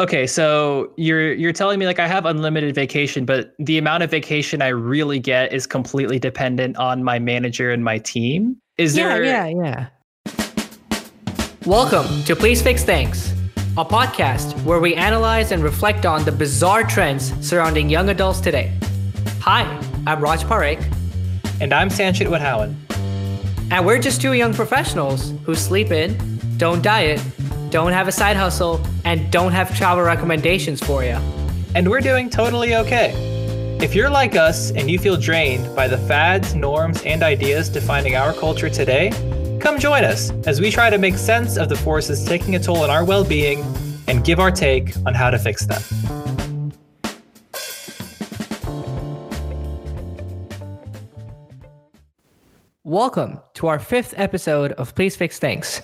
okay, so you're telling me like I have unlimited vacation, but the amount of vacation I really get is completely dependent on my manager and my team? Welcome to Please Fix Things, a podcast where we analyze and reflect on the bizarre trends surrounding young adults today. Hi, I'm Raj Parekh. And I'm Sanchit Wadhawan. And we're just two young professionals who sleep in, don't diet, don't have a side hustle, and don't have travel recommendations for you. And we're doing totally okay. If you're like us and you feel drained by the fads, norms, and ideas defining our culture today, come join us as we try to make sense of the forces taking a toll on our well-being and give our take on how to fix them. Welcome to our fifth episode of Please Fix Things.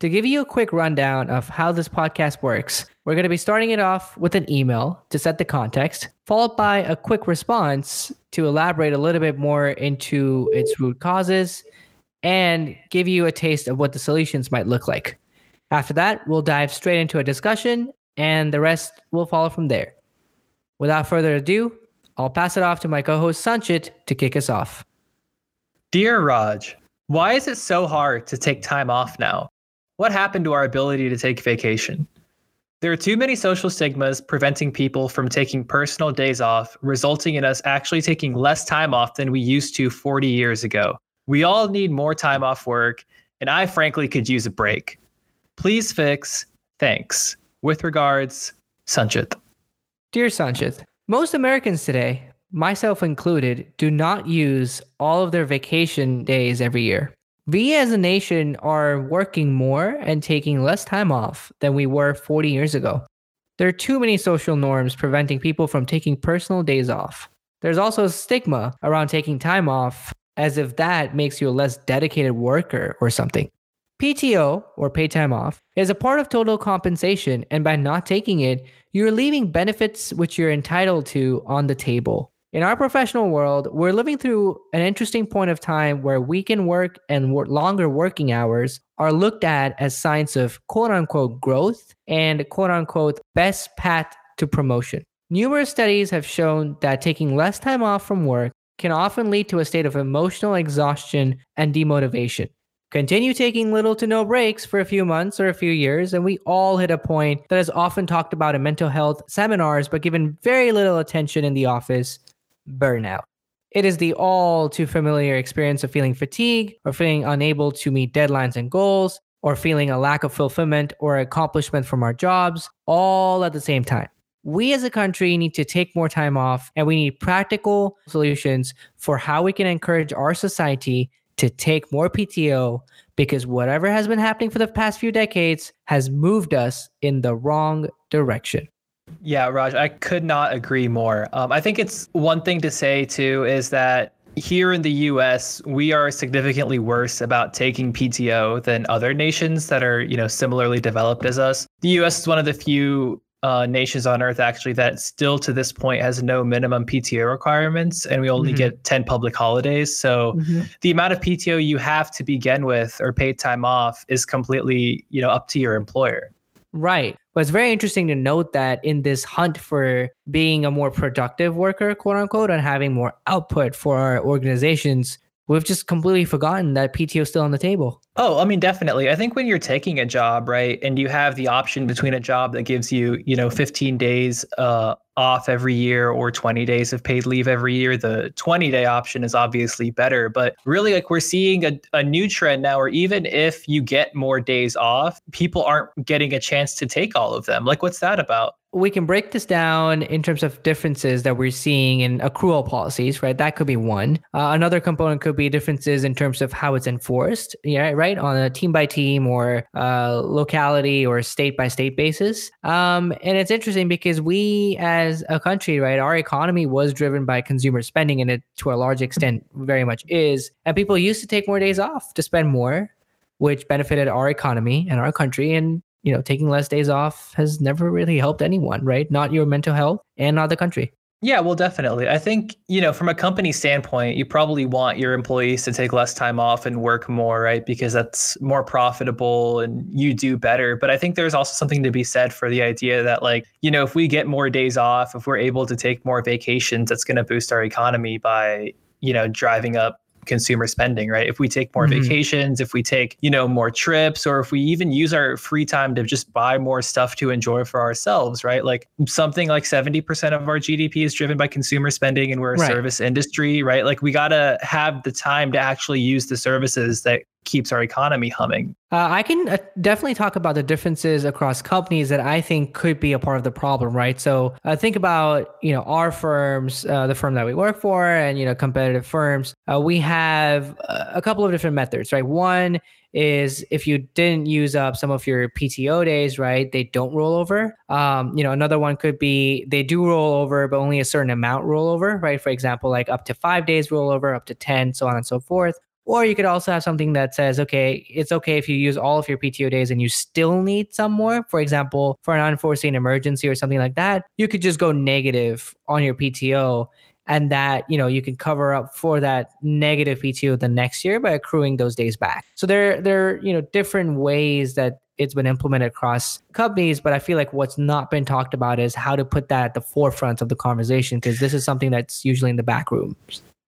To give you a quick rundown of how this podcast works, we're going to be starting it off with an email to set the context, followed by a quick response to elaborate a little bit more into its root causes and give you a taste of what the solutions might look like. After that, we'll dive straight into a discussion and the rest will follow from there. Without further ado, I'll pass it off to my co-host Sanchit to kick us off. Dear Raj, why is it so hard to take time off now? What happened to our ability to take vacation? There are too many social stigmas preventing people from taking personal days off, resulting in us actually taking less time off than we used to 40 years ago. We all need more time off work, and I frankly could use a break. Please fix. Thanks. With regards, Sanchit. Dear Sanchit, most Americans today, myself included, do not use all of their vacation days every year. We as a nation are working more and taking less time off than we were 40 years ago. There are too many social norms preventing people from taking personal days off. There's also a stigma around taking time off, as if that makes you a less dedicated worker or something. PTO, or paid time off, is a part of total compensation, and by not taking it, you're leaving benefits which you're entitled to on the table. In our professional world, we're living through an interesting point of time where weekend work and longer working hours are looked at as signs of quote-unquote growth and quote-unquote best path to promotion. Numerous studies have shown that taking less time off from work can often lead to a state of emotional exhaustion and demotivation. Continue taking little to no breaks for a few months or a few years, and we all hit a point that is often talked about in mental health seminars but given very little attention in the office: burnout. It is the all too familiar experience of feeling fatigue or feeling unable to meet deadlines and goals or feeling a lack of fulfillment or accomplishment from our jobs all at the same time. We as a country need to take more time off, and we need practical solutions for how we can encourage our society to take more PTO, because whatever has been happening for the past few decades has moved us in the wrong direction. Yeah, Raj, I could not agree more. I think it's one thing to say, too, is that here in the U.S., we are significantly worse about taking PTO than other nations that are, similarly developed as us. The U.S. is one of the few nations on Earth, actually, that still to this point has no minimum PTO requirements, and we only get 10 public holidays. So the amount of PTO you have to begin with or paid time off is completely, up to your employer. Right. But it's very interesting to note that in this hunt for being a more productive worker, quote unquote, and having more output for our organizations, we've just completely forgotten that PTO is still on the table. Oh, I mean, definitely. I think when you're taking a job, right, and you have the option between a job that gives you, 15 days off every year or 20 days of paid leave every year, the 20-day option is obviously better. But really, like, we're seeing a new trend now where even if you get more days off, people aren't getting a chance to take all of them. Like, what's that about? We can break this down in terms of differences that we're seeing in accrual policies, right? That could be one. Another component could be differences in terms of how it's enforced, right? On a team by team or locality or state by state basis. And it's interesting because we as a country, right, our economy was driven by consumer spending, and it to a large extent very much is. And people used to take more days off to spend more, which benefited our economy and our country. And taking less days off has never really helped anyone, right? Not your mental health and not the country. Yeah, well, definitely. I think, from a company standpoint, you probably want your employees to take less time off and work more, right? Because that's more profitable and you do better. But I think there's also something to be said for the idea that, if we get more days off, if we're able to take more vacations, that's going to boost our economy by, driving up consumer spending, right? If we take more vacations, if we take, more trips, or if we even use our free time to just buy more stuff to enjoy for ourselves, right? Like something like 70% of our GDP is driven by consumer spending, and we're a service industry, right? Like we got to have the time to actually use the services that keeps our economy humming. I can definitely talk about the differences across companies that I think could be a part of the problem, right? So think about, our firms, the firm that we work for and, competitive firms, we have a couple of different methods, right? One is if you didn't use up some of your PTO days, right, they don't roll over. Another one could be they do roll over, but only a certain amount roll over, right? For example, like up to 5 days roll over, up to 10, so on and so forth. Or you could also have something that says, okay, it's okay if you use all of your PTO days and you still need some more. For example, for an unforeseen emergency or something like that, you could just go negative on your PTO, and that, you can cover up for that negative PTO the next year by accruing those days back. So there are, different ways that it's been implemented across companies, but I feel like what's not been talked about is how to put that at the forefront of the conversation, because this is something that's usually in the back room.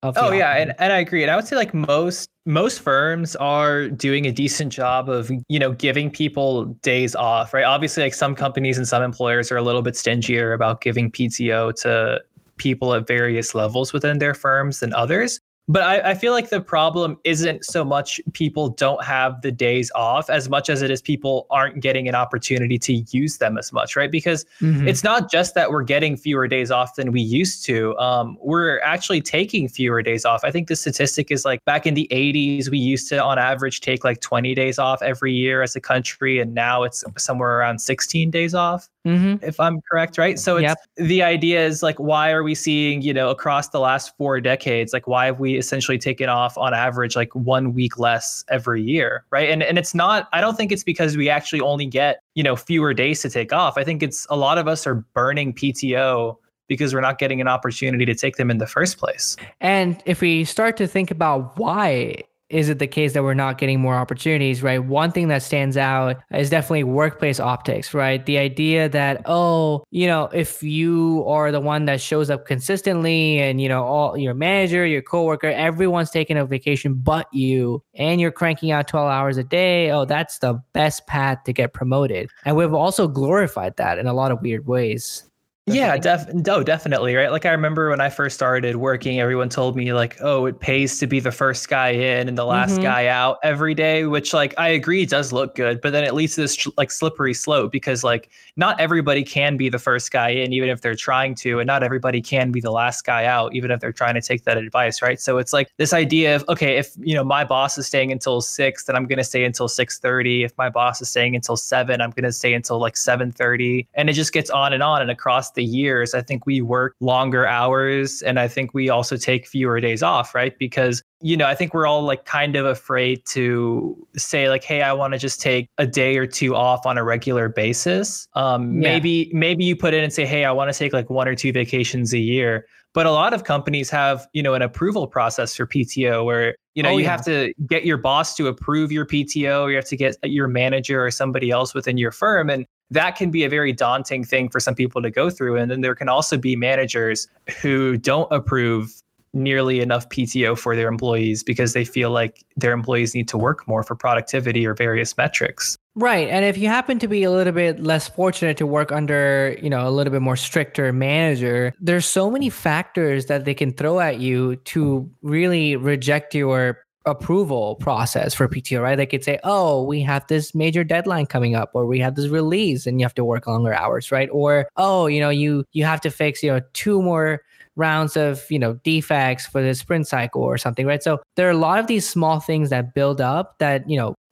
Oh yeah, and I agree. And I would say like most firms are doing a decent job of, giving people days off, right? Obviously, like some companies and some employers are a little bit stingier about giving PTO to people at various levels within their firms than others. But I feel like the problem isn't so much people don't have the days off as much as it is people aren't getting an opportunity to use them as much, right? Because it's not just that we're getting fewer days off than we used to. We're actually taking fewer days off. I think the statistic is like back in the 80s, we used to on average take like 20 days off every year as a country. And now it's somewhere around 16 days off. If I'm correct, right? So it's, the idea is like, why are we seeing, across the last 4 decades, like why have we essentially taken off on average, like 1 week less every year, right? And it's not, I don't think it's because we actually only get, fewer days to take off. I think it's a lot of us are burning PTO because we're not getting an opportunity to take them in the first place. And if we start to think about why is it the case that we're not getting more opportunities, right? One thing that stands out is definitely workplace optics, right? The idea that, if you are the one that shows up consistently and, all your manager, your coworker, everyone's taking a vacation but you, and you're cranking out 12 hours a day, that's the best path to get promoted. And we've also glorified that in a lot of weird ways. Yeah, definitely. Right. Like I remember when I first started working, everyone told me like, oh, it pays to be the first guy in and the last guy out every day, which like I agree does look good. But then it leads to this like slippery slope because like not everybody can be the first guy in, even if they're trying to. And not everybody can be the last guy out, even if they're trying to take that advice. Right. So it's like this idea of, OK, if, my boss is staying until 6, then I'm going to stay until 6:30. If my boss is staying until 7, I'm going to stay until like 7:30. And it just gets on and across the years. I think we work longer hours, and I think we also take fewer days off, right? Because, I think we're all like kind of afraid to say like, hey, I want to just take a day or two off on a regular basis. Maybe you put in and say, hey, I want to take like 1 or 2 vacations a year. But a lot of companies have, an approval process for PTO where, you have to get your boss to approve your PTO, or you have to get your manager or somebody else within your firm. And that can be a very daunting thing for some people to go through. And then there can also be managers who don't approve nearly enough PTO for their employees because they feel like their employees need to work more for productivity or various metrics. Right. And if you happen to be a little bit less fortunate to work under, a little bit more stricter manager, there's so many factors that they can throw at you to really reject your approval process for PTO, right? They could say, oh, we have this major deadline coming up, or we have this release and you have to work longer hours, right? Or, you have to fix, 2 more rounds of, defects for the sprint cycle or something, right? So there are a lot of these small things that build up that,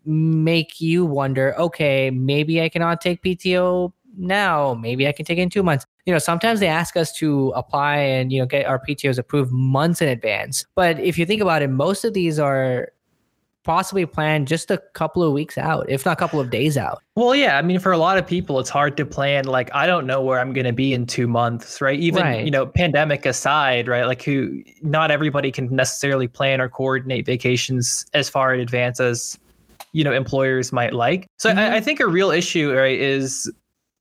make you wonder, okay, maybe I cannot take PTO now. Maybe I can take it in 2 months. Sometimes they ask us to apply and, get our PTOs approved months in advance. But if you think about it, most of these are possibly plan just a couple of weeks out, if not a couple of days out? Well, yeah, I mean, for a lot of people, it's hard to plan. Like, I don't know where I'm going to be in 2 months, right? Even, you know, pandemic aside, right? Like not everybody can necessarily plan or coordinate vacations as far in advance as, you know, employers might like. So I think a real issue, right, is,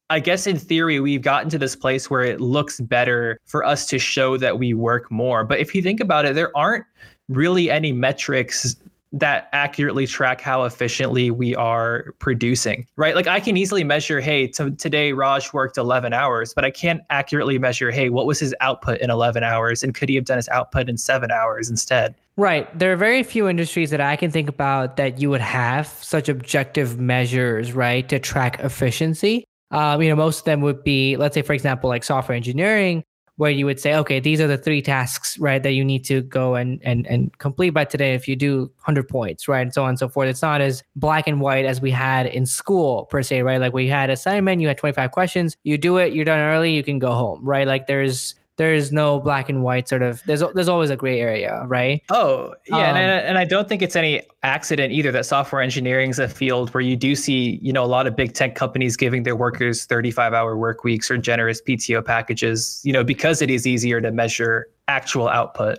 I guess in theory, we've gotten to this place where it looks better for us to show that we work more. But if you think about it, there aren't really any metrics that accurately track how efficiently we are producing, right? Like I can easily measure, hey, today Raj worked 11 hours, but I can't accurately measure, hey, what was his output in 11 hours? And could he have done his output in 7 hours instead? Right. There are very few industries that I can think about that you would have such objective measures, right, to track efficiency. You know, most of them would be, let's say, for example, like software engineering, where you would say, okay, these are the 3 tasks, right, that you need to go and complete by today if you do 100 points, right, and so on and so forth. It's not as black and white as we had in school, per se, right? Like we had assignment, you had 25 questions, you do it, you're done early, you can go home, right? Like there is no black and white sort of, there's always a gray area, right? Oh, yeah. And I don't think it's any accident either that software engineering is a field where you do see, you know, a lot of big tech companies giving their workers 35-hour work weeks or generous PTO packages, you know, because it is easier to measure actual output.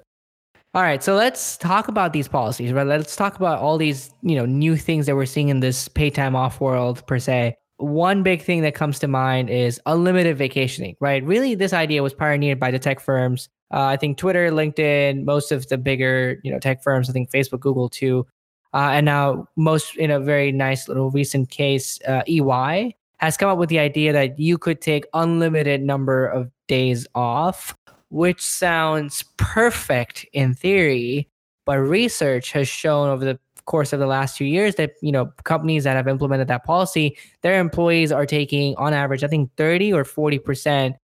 All right. So let's talk about these policies, right? Let's talk about all these, you know, new things that we're seeing in this pay time off world, per se. One big thing that comes to mind is unlimited vacationing, right? Really, this idea was pioneered by the tech firms. I think Twitter, LinkedIn, most of the bigger, you know, tech firms, I think Facebook, Google too. And now most, in a very nice little recent case, EY has come up with the idea that you could take unlimited number of days off, which sounds perfect in theory, but research has shown over the course of the last few years that, you know, companies that have implemented that policy, their employees are taking on average, I think 30 or 40%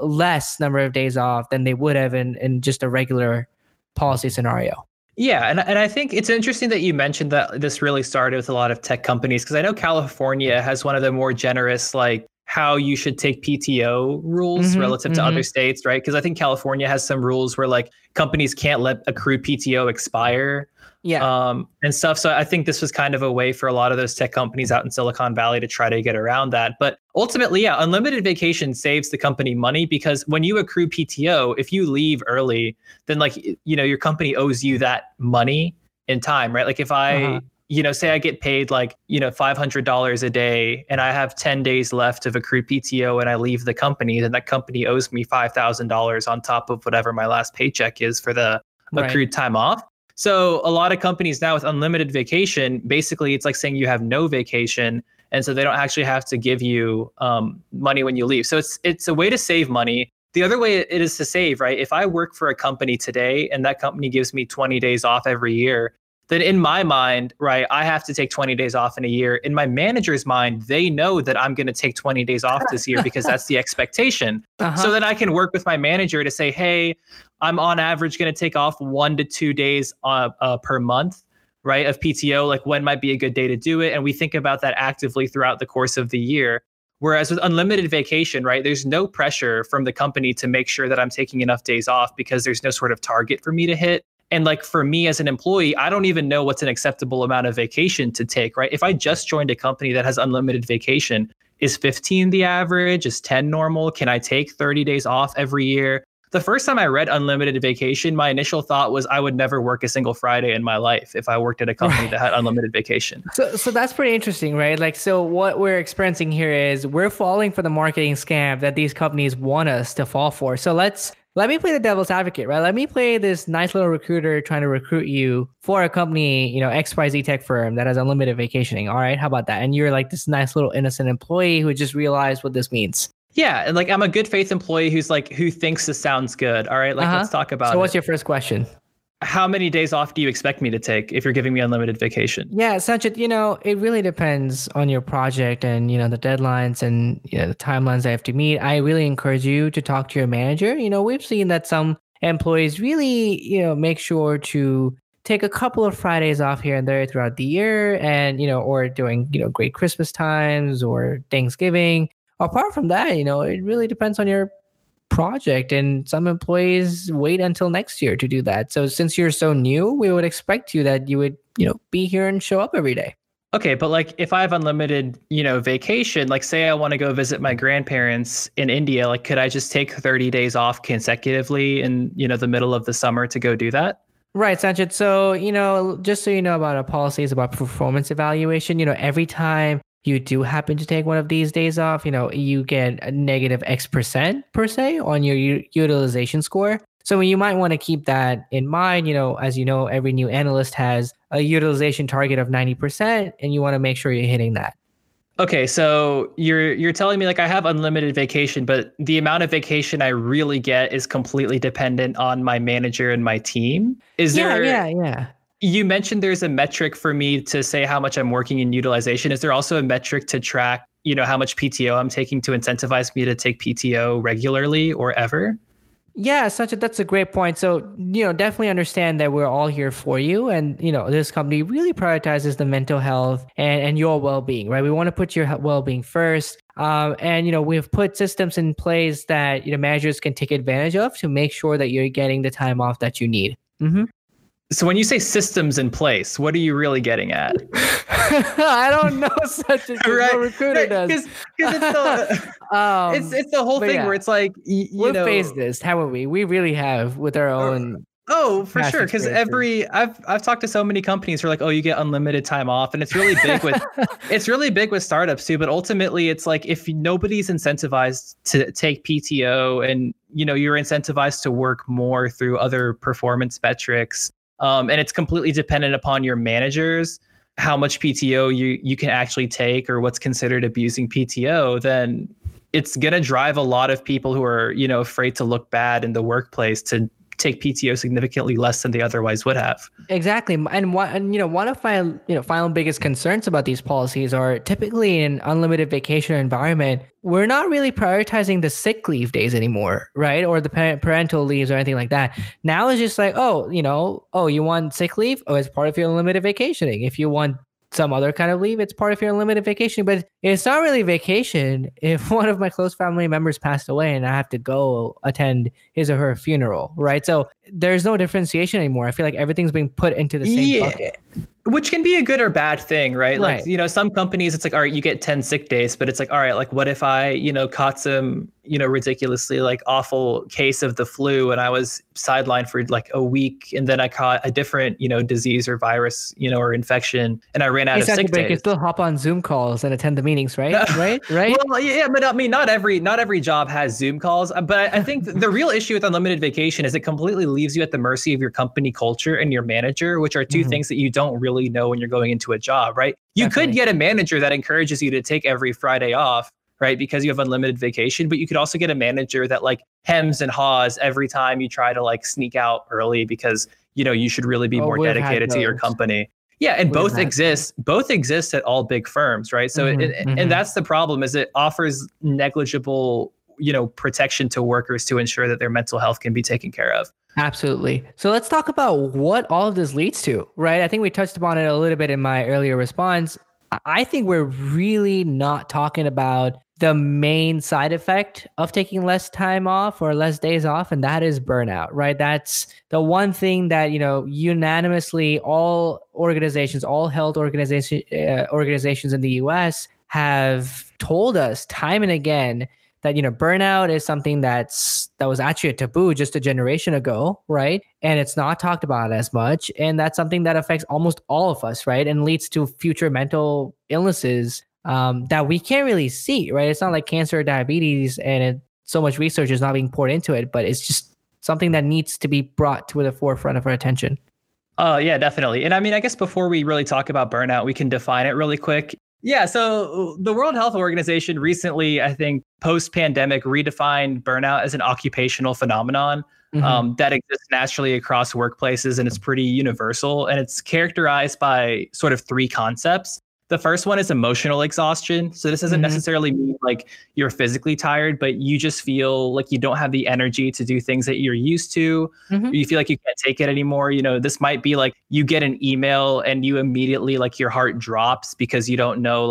less number of days off than they would have in just a regular policy scenario. Yeah. And I think it's interesting that you mentioned that this really started with a lot of tech companies, because I know California has one of the more generous, like how you should take PTO rules relative to other states, right? Because I think California has some rules where like companies can't let accrued PTO expire. Yeah. And stuff. So I think this was kind of a way for a lot of those tech companies out in Silicon Valley to try to get around that. But ultimately, yeah, unlimited vacation saves the company money, because when you accrue PTO, if you leave early, then like, you know, your company owes you that money in time, right? Like if I, you know, say I get paid like, you know, $500 a day and I have 10 days left of accrued PTO and I leave the company, then that company owes me $5,000 on top of whatever my last paycheck is for the accrued time off. So a lot of companies now with unlimited vacation, basically it's like saying you have no vacation. And so they don't actually have to give you money when you leave. So it's a way to save money. The other way it is to save, right? If I work for a company today and that company gives me 20 days off every year, then in my mind, right, I have to take 20 days off in a year. In my manager's mind, they know that I'm going to take 20 days off this year because that's the expectation. So then I can work with my manager to say, hey, I'm on average going to take off 1 to 2 days per month, right, of PTO. Like when might be a good day to do it? And we think about that actively throughout the course of the year. Whereas with unlimited vacation, right, there's no pressure from the company to make sure that I'm taking enough days off because there's no sort of target for me to hit. And like for me as an employee, I don't even know what's an acceptable amount of vacation to take, right? If I just joined a company that has unlimited vacation, is 15 the average? Is 10 normal? Can I take 30 days off every year? The first time I read unlimited vacation, my initial thought was I would never work a single Friday in my life if I worked at a company that had unlimited vacation. So that's pretty interesting, right? Like, so what we're experiencing here is we're falling for the marketing scam that these companies want us to fall for. So let me play the devil's advocate, right? Let me play this nice little recruiter trying to recruit you for a company, you know, XYZ tech firm that has unlimited vacationing. All right, how about that? And you're like this nice little innocent employee who just realized what this means. Yeah, and like I'm a good faith employee who thinks this sounds good. All right, like let's talk about it. So what's your first question? How many days off do you expect me to take if you're giving me unlimited vacation? Yeah, Sanchit, you know, it really depends on your project and, you know, the deadlines and, you know, the timelines I have to meet. I really encourage you to talk to your manager. You know, we've seen that some employees really, you know, make sure to take a couple of Fridays off here and there throughout the year and, you know, or during, you know, great Christmas times or Thanksgiving. Apart from that, you know, it really depends on your project, and some employees wait until next year to do that. So since you're so new, we would expect you that you would, be here and show up every day. Okay, but if I have unlimited, vacation, say I want to go visit my grandparents in India, could I just take 30 days off consecutively in, the middle of the summer to go do that? Right, Sanchit. So, just so you know about our policies about performance evaluation, every time you do happen to take one of these days off, you get a negative X% per se on your utilization score. So you might want to keep that in mind. As you know, every new analyst has a utilization target of 90%, and you want to make sure you're hitting that. Okay, so you're telling me I have unlimited vacation, but the amount of vacation I really get is completely dependent on my manager and my team. Yeah. You mentioned there's a metric for me to say how much I'm working in utilization. Is there also a metric to track, how much PTO I'm taking to incentivize me to take PTO regularly or ever? Yeah, Sanchit, that's a great point. So, definitely understand that we're all here for you. And, this company really prioritizes the mental health and your well-being, right? We want to put your well-being first. And, we've put systems in place that, managers can take advantage of to make sure that you're getting the time off that you need. Mm-hmm. So when you say systems in place, what are you really getting at? I don't know, Sanchit. Right. No recruiter does. Because it's the whole thing where it's we've faced this, haven't we? We really have with our own. Oh, for sure. Because I've talked to so many companies who are you get unlimited time off, and it's really big with startups too. But ultimately, it's if nobody's incentivized to take PTO, and you're incentivized to work more through other performance metrics. And it's completely dependent upon your managers, how much PTO you can actually take or what's considered abusing PTO, then it's going to drive a lot of people who are, afraid to look bad in the workplace to take PTO significantly less than they otherwise would have. Exactly. And one of my, final biggest concerns about these policies are typically in unlimited vacation environment, we're not really prioritizing the sick leave days anymore, right? Or the parental leaves or anything like that. Now it's just you want sick leave? Oh, it's part of your unlimited vacationing. If you want some other kind of leave, it's part of your unlimited vacation, but it's not really vacation if one of my close family members passed away and I have to go attend his or her funeral, right? So there's no differentiation anymore. I feel everything's being put into the same bucket. Which can be a good or bad thing, right? Right. Some companies it's all right, you get 10 sick days, but it's all right, what if I, caught some, ridiculously awful case of the flu and I was sidelined for a week and then I caught a different, disease or virus, or infection and I ran out of sick days. You can still hop on Zoom calls and attend the meetings, right? Right? Well, yeah, but I mean, not every job has Zoom calls, but I think the real issue with unlimited vacation is it completely leaves you at the mercy of your company culture and your manager, which are two things that you don't really know when you're going into a job, right? You could get a manager that encourages you to take every Friday off, right? Because you have unlimited vacation, but you could also get a manager that hems and haws every time you try to sneak out early because, you should really be more dedicated to your company. Yeah. And both exist at all big firms, right? So, and that's the problem is it offers negligible, protection to workers to ensure that their mental health can be taken care of. Absolutely. So let's talk about what all of this leads to, right? I think we touched upon it a little bit in my earlier response. I think we're really not talking about the main side effect of taking less time off or less days off, and that is burnout, right? That's the one thing that, unanimously all health organizations in the US have told us time and again that, burnout is something that was actually a taboo just a generation ago, right? And it's not talked about as much. And that's something that affects almost all of us, right? And leads to future mental illnesses that we can't really see, right? It's not like cancer or diabetes and so much research is not being poured into it, but it's just something that needs to be brought to the forefront of our attention. Oh, yeah, definitely. And I mean, I guess before we really talk about burnout, we can define it really quick. Yeah, so the World Health Organization recently, I think, post-pandemic, redefined burnout as an occupational phenomenon that exists naturally across workplaces, and it's pretty universal. And it's characterized by sort of three concepts. The first one is emotional exhaustion. So this doesn't necessarily mean you're physically tired, but you just feel you don't have the energy to do things that you're used to. You feel you can't take it anymore. This might be you get an email and you immediately your heart drops because you don't know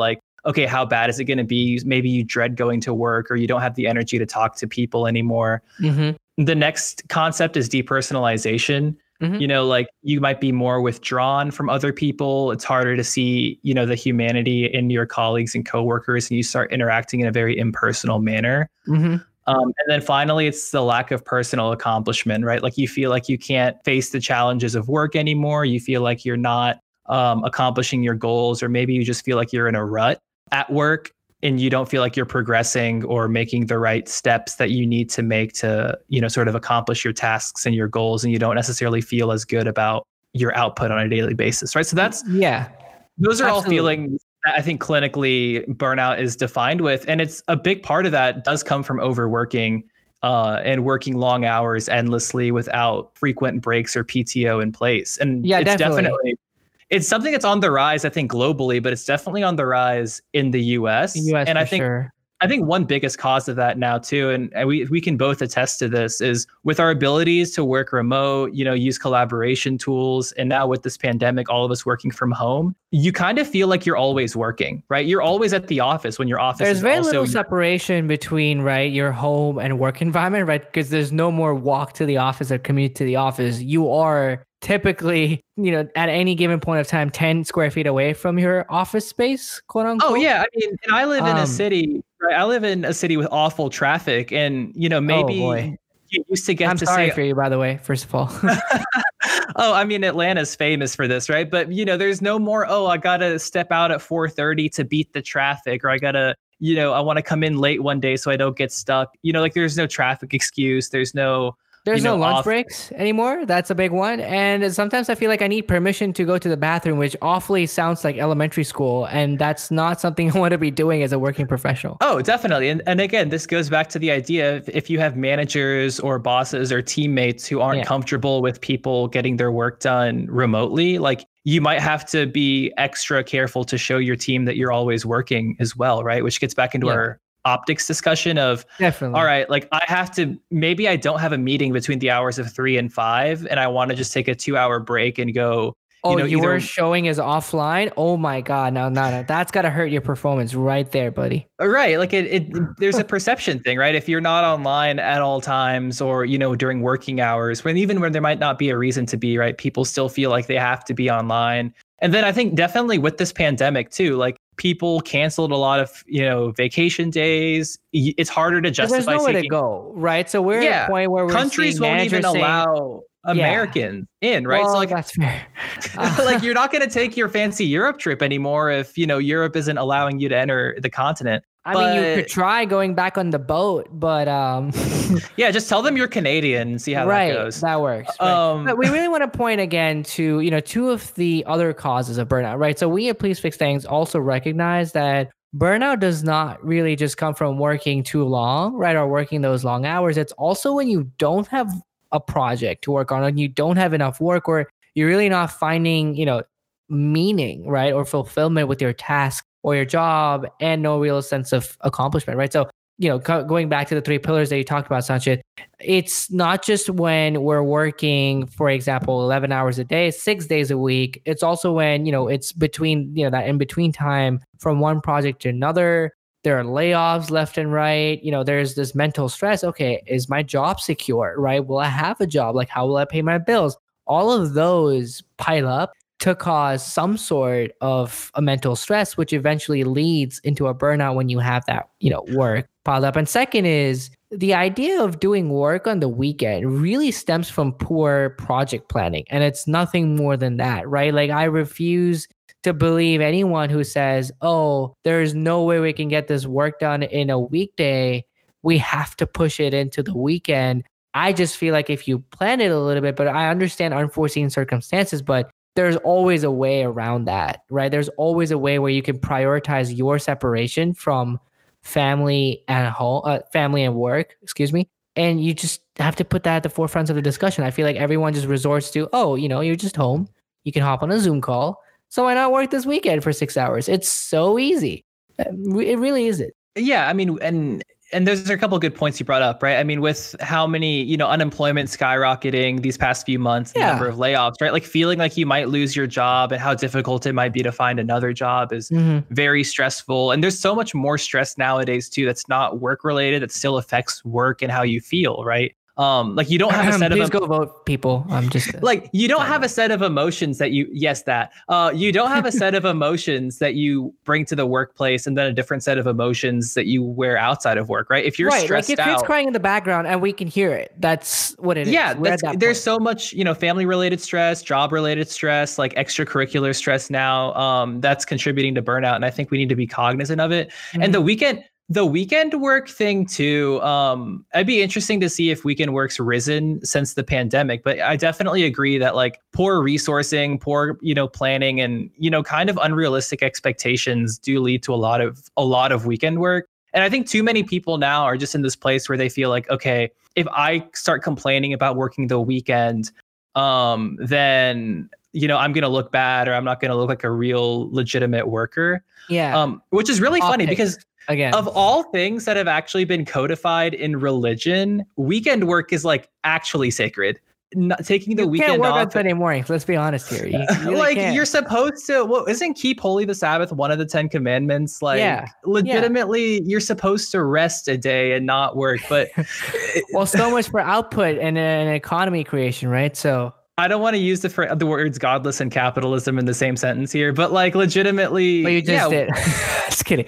okay, how bad is it going to be? Maybe you dread going to work, or you don't have the energy to talk to people anymore. Mm-hmm. The next concept is depersonalization. Mm-hmm. You know, like you might be more withdrawn from other people. It's harder to see, you know, the humanity in your colleagues and coworkers, and you start interacting in a very impersonal manner. Mm-hmm. And then finally, it's the lack of personal accomplishment, right? Like you feel like you can't face the challenges of work anymore. You feel like you're not accomplishing your goals, or maybe you just feel like you're in a rut at work and you don't feel like you're progressing or making the right steps that you need to make to, you know, sort of accomplish your tasks and your goals. And you don't necessarily feel as good about your output on a daily basis, right? So that's, yeah, those are absolutely all feelings that I think clinically burnout is defined with. And it's a big part of that does come from overworking and working long hours endlessly without frequent breaks or PTO in place. And yeah, it's definitely it's something that's on the rise, I think, globally, but it's definitely on the rise in the US. And I think one biggest cause of that now too, and we can both attest to this, is with our abilities to work remote, you know, use collaboration tools, and now with this pandemic, all of us working from home, you kind of feel like you're always working, right? You're always at the office when your office is also... There's very little separation between, right, your home and work environment, right? Because there's no more walk to the office or commute to the office. You are typically, you know, at any given point of time, 10 square feet away from your office space, quote unquote. Oh yeah. I mean, and I live in a city, right? I live in a city with awful traffic, and, you know, maybe you used to get sorry for you, by the way, first of all. Oh, I mean, Atlanta's famous for this, right? But, you know, there's no more, oh, I got to step out at 4:30 to beat the traffic, or I got to, you know, I want to come in late one day so I don't get stuck. You know, like there's no traffic excuse. There's no... no lunch breaks anymore. That's a big one. And sometimes I feel like I need permission to go to the bathroom, which awfully sounds like elementary school. And that's not something I want to be doing as a working professional. Oh, definitely. And again, this goes back to the idea of if you have managers or bosses or teammates who aren't comfortable with people getting their work done remotely, like you might have to be extra careful to show your team that you're always working as well, right? Which gets back into our optics discussion of, all right, like I have to, maybe I don't have a meeting between the hours of 3 and 5, and I want to just take a 2-hour break and go, your showing is offline. Oh my God. No, that's got to hurt your performance right there, buddy. Right. Like it there's a perception thing, right? If you're not online at all times, or, you know, during working hours, when even when there might not be a reason to be, right, people still feel like they have to be online. And then I think definitely with this pandemic too, like people canceled a lot of, you know, vacation days. It's harder to justify. There's nowhere to go, right? So we're at a point where we're countries won't even allow Americans in, right? Well, so like that's fair. Like you're not going to take your fancy Europe trip anymore if, you know, Europe isn't allowing you to enter the continent. I mean, you could try going back on the boat, but yeah, just tell them you're Canadian and see how that goes. That works. Right? But we really want to point again to, you know, two of the other causes of burnout, right? So we at Please Fix Things also recognize that burnout does not really just come from working too long, right? Or working those long hours. It's also when you don't have a project to work on, and you don't have enough work, or you're really not finding, you know, meaning, right? Or fulfillment with your task or your job, and no real sense of accomplishment, right? So, you know, going back to the three pillars that you talked about, Sanchit, it's not just when we're working, for example, 11 hours a day, 6 days a week. It's also when, you know, it's between, you know, that in between time from one project to another. There are layoffs left and right. You know, there's this mental stress. Okay, is my job secure, right? Will I have a job? Like, how will I pay my bills? All of those pile up to cause some sort of a mental stress, which eventually leads into a burnout when you have that, you know, work piled up. And second is the idea of doing work on the weekend really stems from poor project planning. And it's nothing more than that, right? Like, I refuse to believe anyone who says, oh, there's no way we can get this work done in a weekday. We have to push it into the weekend. I just feel like if you plan it a little bit, but I understand unforeseen circumstances, but there's always a way around that, right? There's always a way where you can prioritize your separation from family and home, family and work, And you just have to put that at the forefront of the discussion. I feel like everyone just resorts to, oh, you know, you're just home. You can hop on a Zoom call. So why not work this weekend for 6 hours? It's so easy. It really is. Yeah, I mean, and And those are a couple of good points you brought up, right? I mean, with how many, unemployment skyrocketing these past few months, the number of layoffs, right? Like feeling like you might lose your job and how difficult it might be to find another job is very stressful. And there's so much more stress nowadays too, that's not work related, that still affects work and how you feel, right? Like you don't have a set of go vote, people. I'm just like you don't have a set of emotions that you you don't have a set of emotions that you bring to the workplace, and then a different set of emotions that you wear outside of work, right? If you're stressed out, your kid's crying in the background and we can hear it. That's what it is. Yeah, there's so much family related stress, job related stress, like extracurricular stress now. That's contributing to burnout, and I think we need to be cognizant of it. And the weekend work thing too. It'd be interesting to see if weekend work's risen since the pandemic, but I definitely agree that like poor resourcing, poor, planning and, kind of unrealistic expectations do lead to a lot of weekend work. And I think too many people now are just in this place where they feel like, okay, if I start complaining about working the weekend, then I'm going to look bad, or I'm not going to look like a real legitimate worker. Yeah. Which is really funny because again, of all things that have actually been codified in religion, weekend work is like actually sacred. Not taking the weekend off. You can't work on Sunday morning. Let's be honest here. You like can't. You're supposed to, isn't keep holy the Sabbath one of the 10 commandments? Like legitimately, you're supposed to rest a day and not work. But well, so much for output and an economy creation, right? So I don't want to use the words godless and capitalism in the same sentence here, but like legitimately, well, you just did. Just kidding.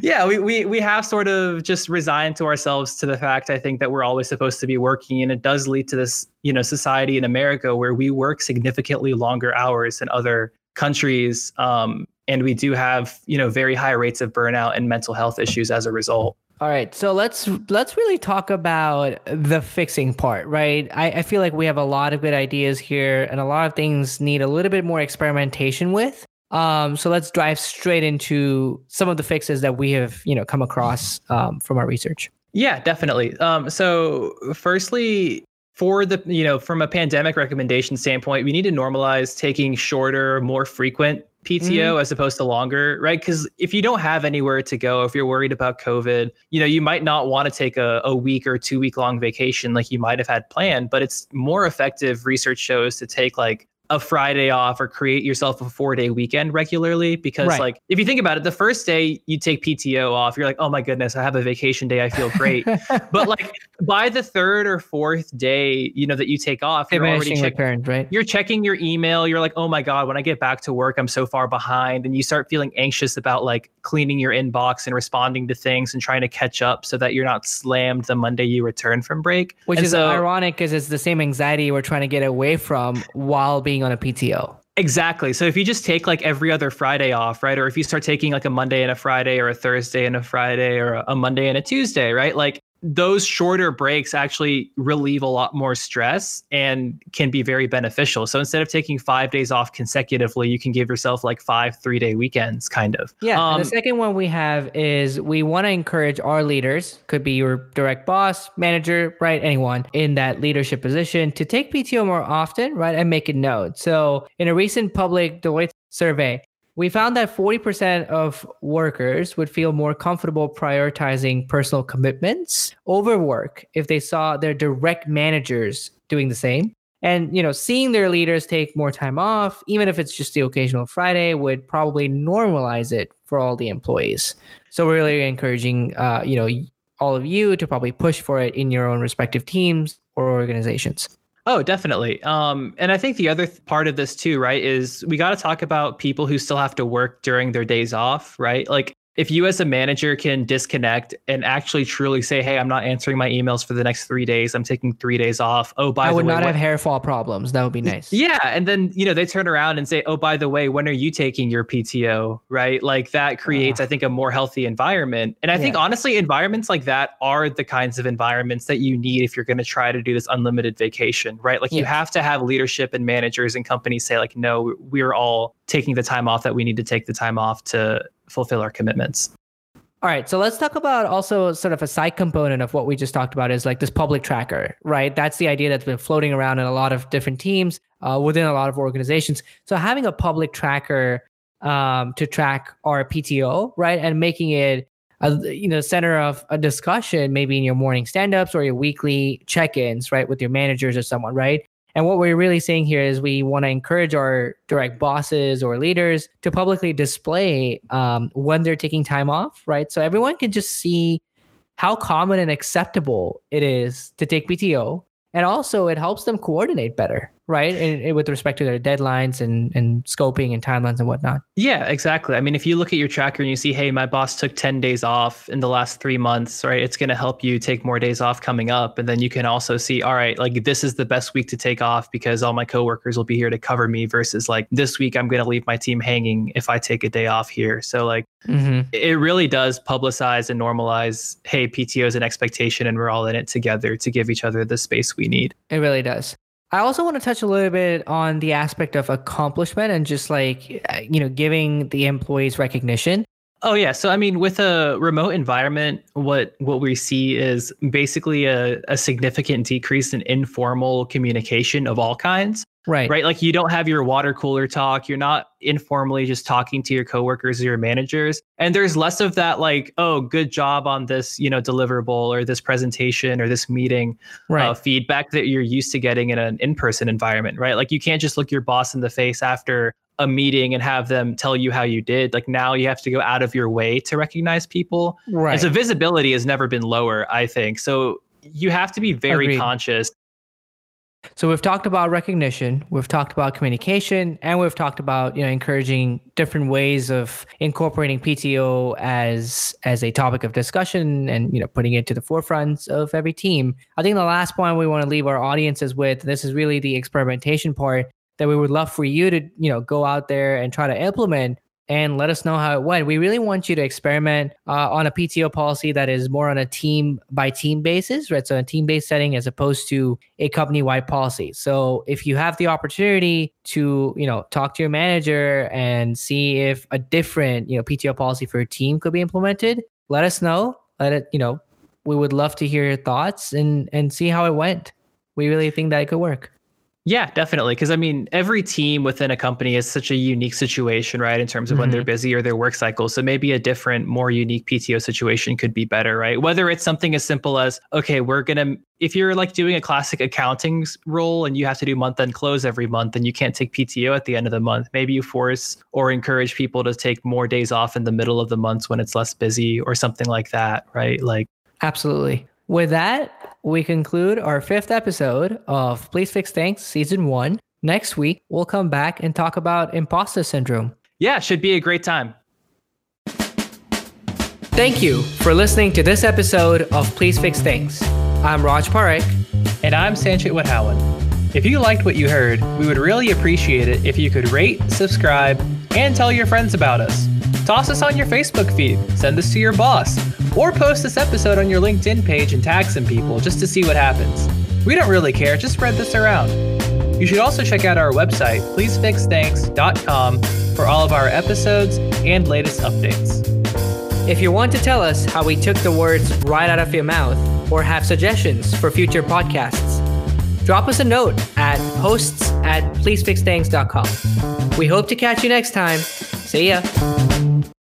Yeah, we have sort of just resigned to ourselves to the fact, I think, that we're always supposed to be working, and it does lead to this, society in America where we work significantly longer hours than other countries, and we do have, very high rates of burnout and mental health issues as a result. All right, so let's really talk about the fixing part, right? I feel like we have a lot of good ideas here, and a lot of things need a little bit more experimentation with. So let's dive straight into some of the fixes that we have, come across from our research. Yeah, definitely. So firstly, for the from a pandemic recommendation standpoint, we need to normalize taking shorter, more frequent PTO as opposed to longer, right? Because if you don't have anywhere to go, if you're worried about COVID, you might not want to take a week or 2 week long vacation like you might have had planned, but it's more effective, research shows, to take like a Friday off or create yourself a 4-day weekend regularly. Because like, if you think about it, the first day you take PTO off, you're like, oh my goodness, I have a vacation day. I feel great. But like by the third or fourth day, that you take off, you're already checking, right? You're checking your email. You're like, oh my God, when I get back to work, I'm so far behind. And you start feeling anxious about like cleaning your inbox and responding to things and trying to catch up so that you're not slammed the Monday you return from break. Which is ironic because it's the same anxiety we're trying to get away from while being on a PTO. Exactly. So if you just take like every other Friday off, right? Or if you start taking like a Monday and a Friday, or a Thursday and a Friday, or a Monday and a Tuesday, right? Like those shorter breaks actually relieve a lot more stress and can be very beneficial. So instead of taking 5 days off consecutively, you can give yourself like 5 3-day weekends, kind of. Yeah. And the second one we have is we want to encourage our leaders, could be your direct boss, manager, right? Anyone in that leadership position, to take PTO more often, right? And make it known. So in a recent public Deloitte survey, we found that 40% of workers would feel more comfortable prioritizing personal commitments over work if they saw their direct managers doing the same. And, seeing their leaders take more time off, even if it's just the occasional Friday, would probably normalize it for all the employees. So we're really encouraging, all of you to probably push for it in your own respective teams or organizations. Oh, definitely. And I think the other part of this too, right, is we got to talk about people who still have to work during their days off, right? Like if you as a manager can disconnect and actually truly say, hey, I'm not answering my emails for the next 3 days. I'm taking 3 days off. Oh, by the way, I would not have hair fall problems. That would be nice. Yeah. And then, they turn around and say, oh, by the way, when are you taking your PTO, right? Like that creates, I think, a more healthy environment. And I think honestly, environments like that are the kinds of environments that you need if you're going to try to do this unlimited vacation, right? Like you have to have leadership and managers and companies say like, no, we're all taking the time off that we need to take the time off to fulfill our commitments. All right. So let's talk about also sort of a side component of what we just talked about is like this public tracker, right? That's the idea that's been floating around in a lot of different teams within a lot of organizations. So having a public tracker to track our PTO, right? And making it center of a discussion, maybe in your morning stand-ups or your weekly check-ins, right, with your managers or someone, right? And what we're really saying here is we want to encourage our direct bosses or leaders to publicly display when they're taking time off, right? So everyone can just see how common and acceptable it is to take PTO. And also it helps them coordinate better, right? And with respect to their deadlines and scoping and timelines and whatnot. Yeah, exactly. I mean, if you look at your tracker and you see, hey, my boss took 10 days off in the last 3 months, right? It's going to help you take more days off coming up. And then you can also see, all right, like this is the best week to take off because all my coworkers will be here to cover me versus like this week, I'm going to leave my team hanging if I take a day off here. So like it really does publicize and normalize, hey, PTO is an expectation and we're all in it together to give each other the space we need. It really does. I also want to touch a little bit on the aspect of accomplishment and just like, you know, giving the employees recognition. Oh, yeah. So, I mean, with a remote environment, what we see is basically a significant decrease in informal communication of all kinds. Right. Like you don't have your water cooler talk. You're not informally just talking to your coworkers or your managers. And there's less of that like, oh, good job on this, you know, deliverable or this presentation or this meeting feedback that you're used to getting in an in-person environment, right? Like you can't just look your boss in the face after a meeting and have them tell you how you did. Like now you have to go out of your way to recognize people. Right. And so visibility has never been lower, I think. So you have to be very conscious. So we've talked about recognition, we've talked about communication, and we've talked about, you know, encouraging different ways of incorporating PTO as a topic of discussion and, you know, putting it to the forefront of every team. I think the last point we want to leave our audiences with, this is really the experimentation part that we would love for you to, you know, go out there and try to implement and let us know how it went. We really want you to experiment on a PTO policy that is more on a team by team basis, right? So a team-based setting as opposed to a company-wide policy. So if you have the opportunity to, you know, talk to your manager and see if a different, you know, PTO policy for your team could be implemented, let us know. We would love to hear your thoughts and see how it went. We really think that it could work. Yeah, definitely. Because I mean, every team within a company is such a unique situation, right? In terms of when they're busy or their work cycle. So maybe a different, more unique PTO situation could be better, right? Whether it's something as simple as, okay, if you're like doing a classic accounting role and you have to do month-end close every month and you can't take PTO at the end of the month, maybe you force or encourage people to take more days off in the middle of the months when it's less busy or something like that, right? Like, absolutely. With that, we conclude our 5th episode of Please Fix Things Season 1. Next week, we'll come back and talk about imposter syndrome. Yeah, should be a great time. Thank you for listening to this episode of Please Fix Things. I'm Raj Parekh. And I'm Sanchit Wadhawan. If you liked what you heard, we would really appreciate it if you could rate, subscribe, and tell your friends about us. Toss us on your Facebook feed, send this to your boss, or post this episode on your LinkedIn page and tag some people just to see what happens. We don't really care, just spread this around. You should also check out our website, pleasefixthings.com, for all of our episodes and latest updates. If you want to tell us how we took the words right out of your mouth or have suggestions for future podcasts, drop us a note at hosts@pleasefixthings.com. We hope to catch you next time. See ya.